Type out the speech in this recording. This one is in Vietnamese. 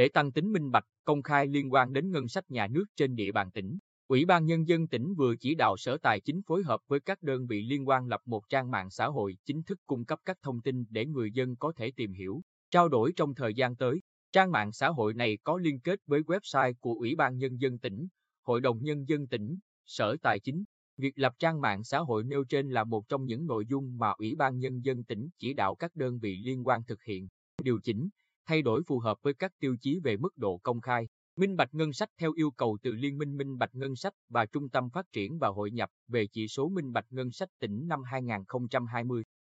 Để tăng tính minh bạch, công khai liên quan đến ngân sách nhà nước trên địa bàn tỉnh, Ủy ban Nhân dân tỉnh vừa chỉ đạo Sở Tài chính phối hợp với các đơn vị liên quan lập một trang mạng xã hội chính thức cung cấp các thông tin để người dân có thể tìm hiểu, trao đổi trong thời gian tới. Trang mạng xã hội này có liên kết với website của Ủy ban Nhân dân tỉnh, Hội đồng Nhân dân tỉnh, Sở Tài chính. Việc lập trang mạng xã hội nêu trên là một trong những nội dung mà Ủy ban Nhân dân tỉnh chỉ đạo các đơn vị liên quan thực hiện, điều chỉnh, thay đổi phù hợp với các tiêu chí về mức độ công khai, minh bạch ngân sách theo yêu cầu từ Liên minh Minh bạch ngân sách và Trung tâm Phát triển và Hội nhập về chỉ số minh bạch ngân sách tỉnh năm 2020.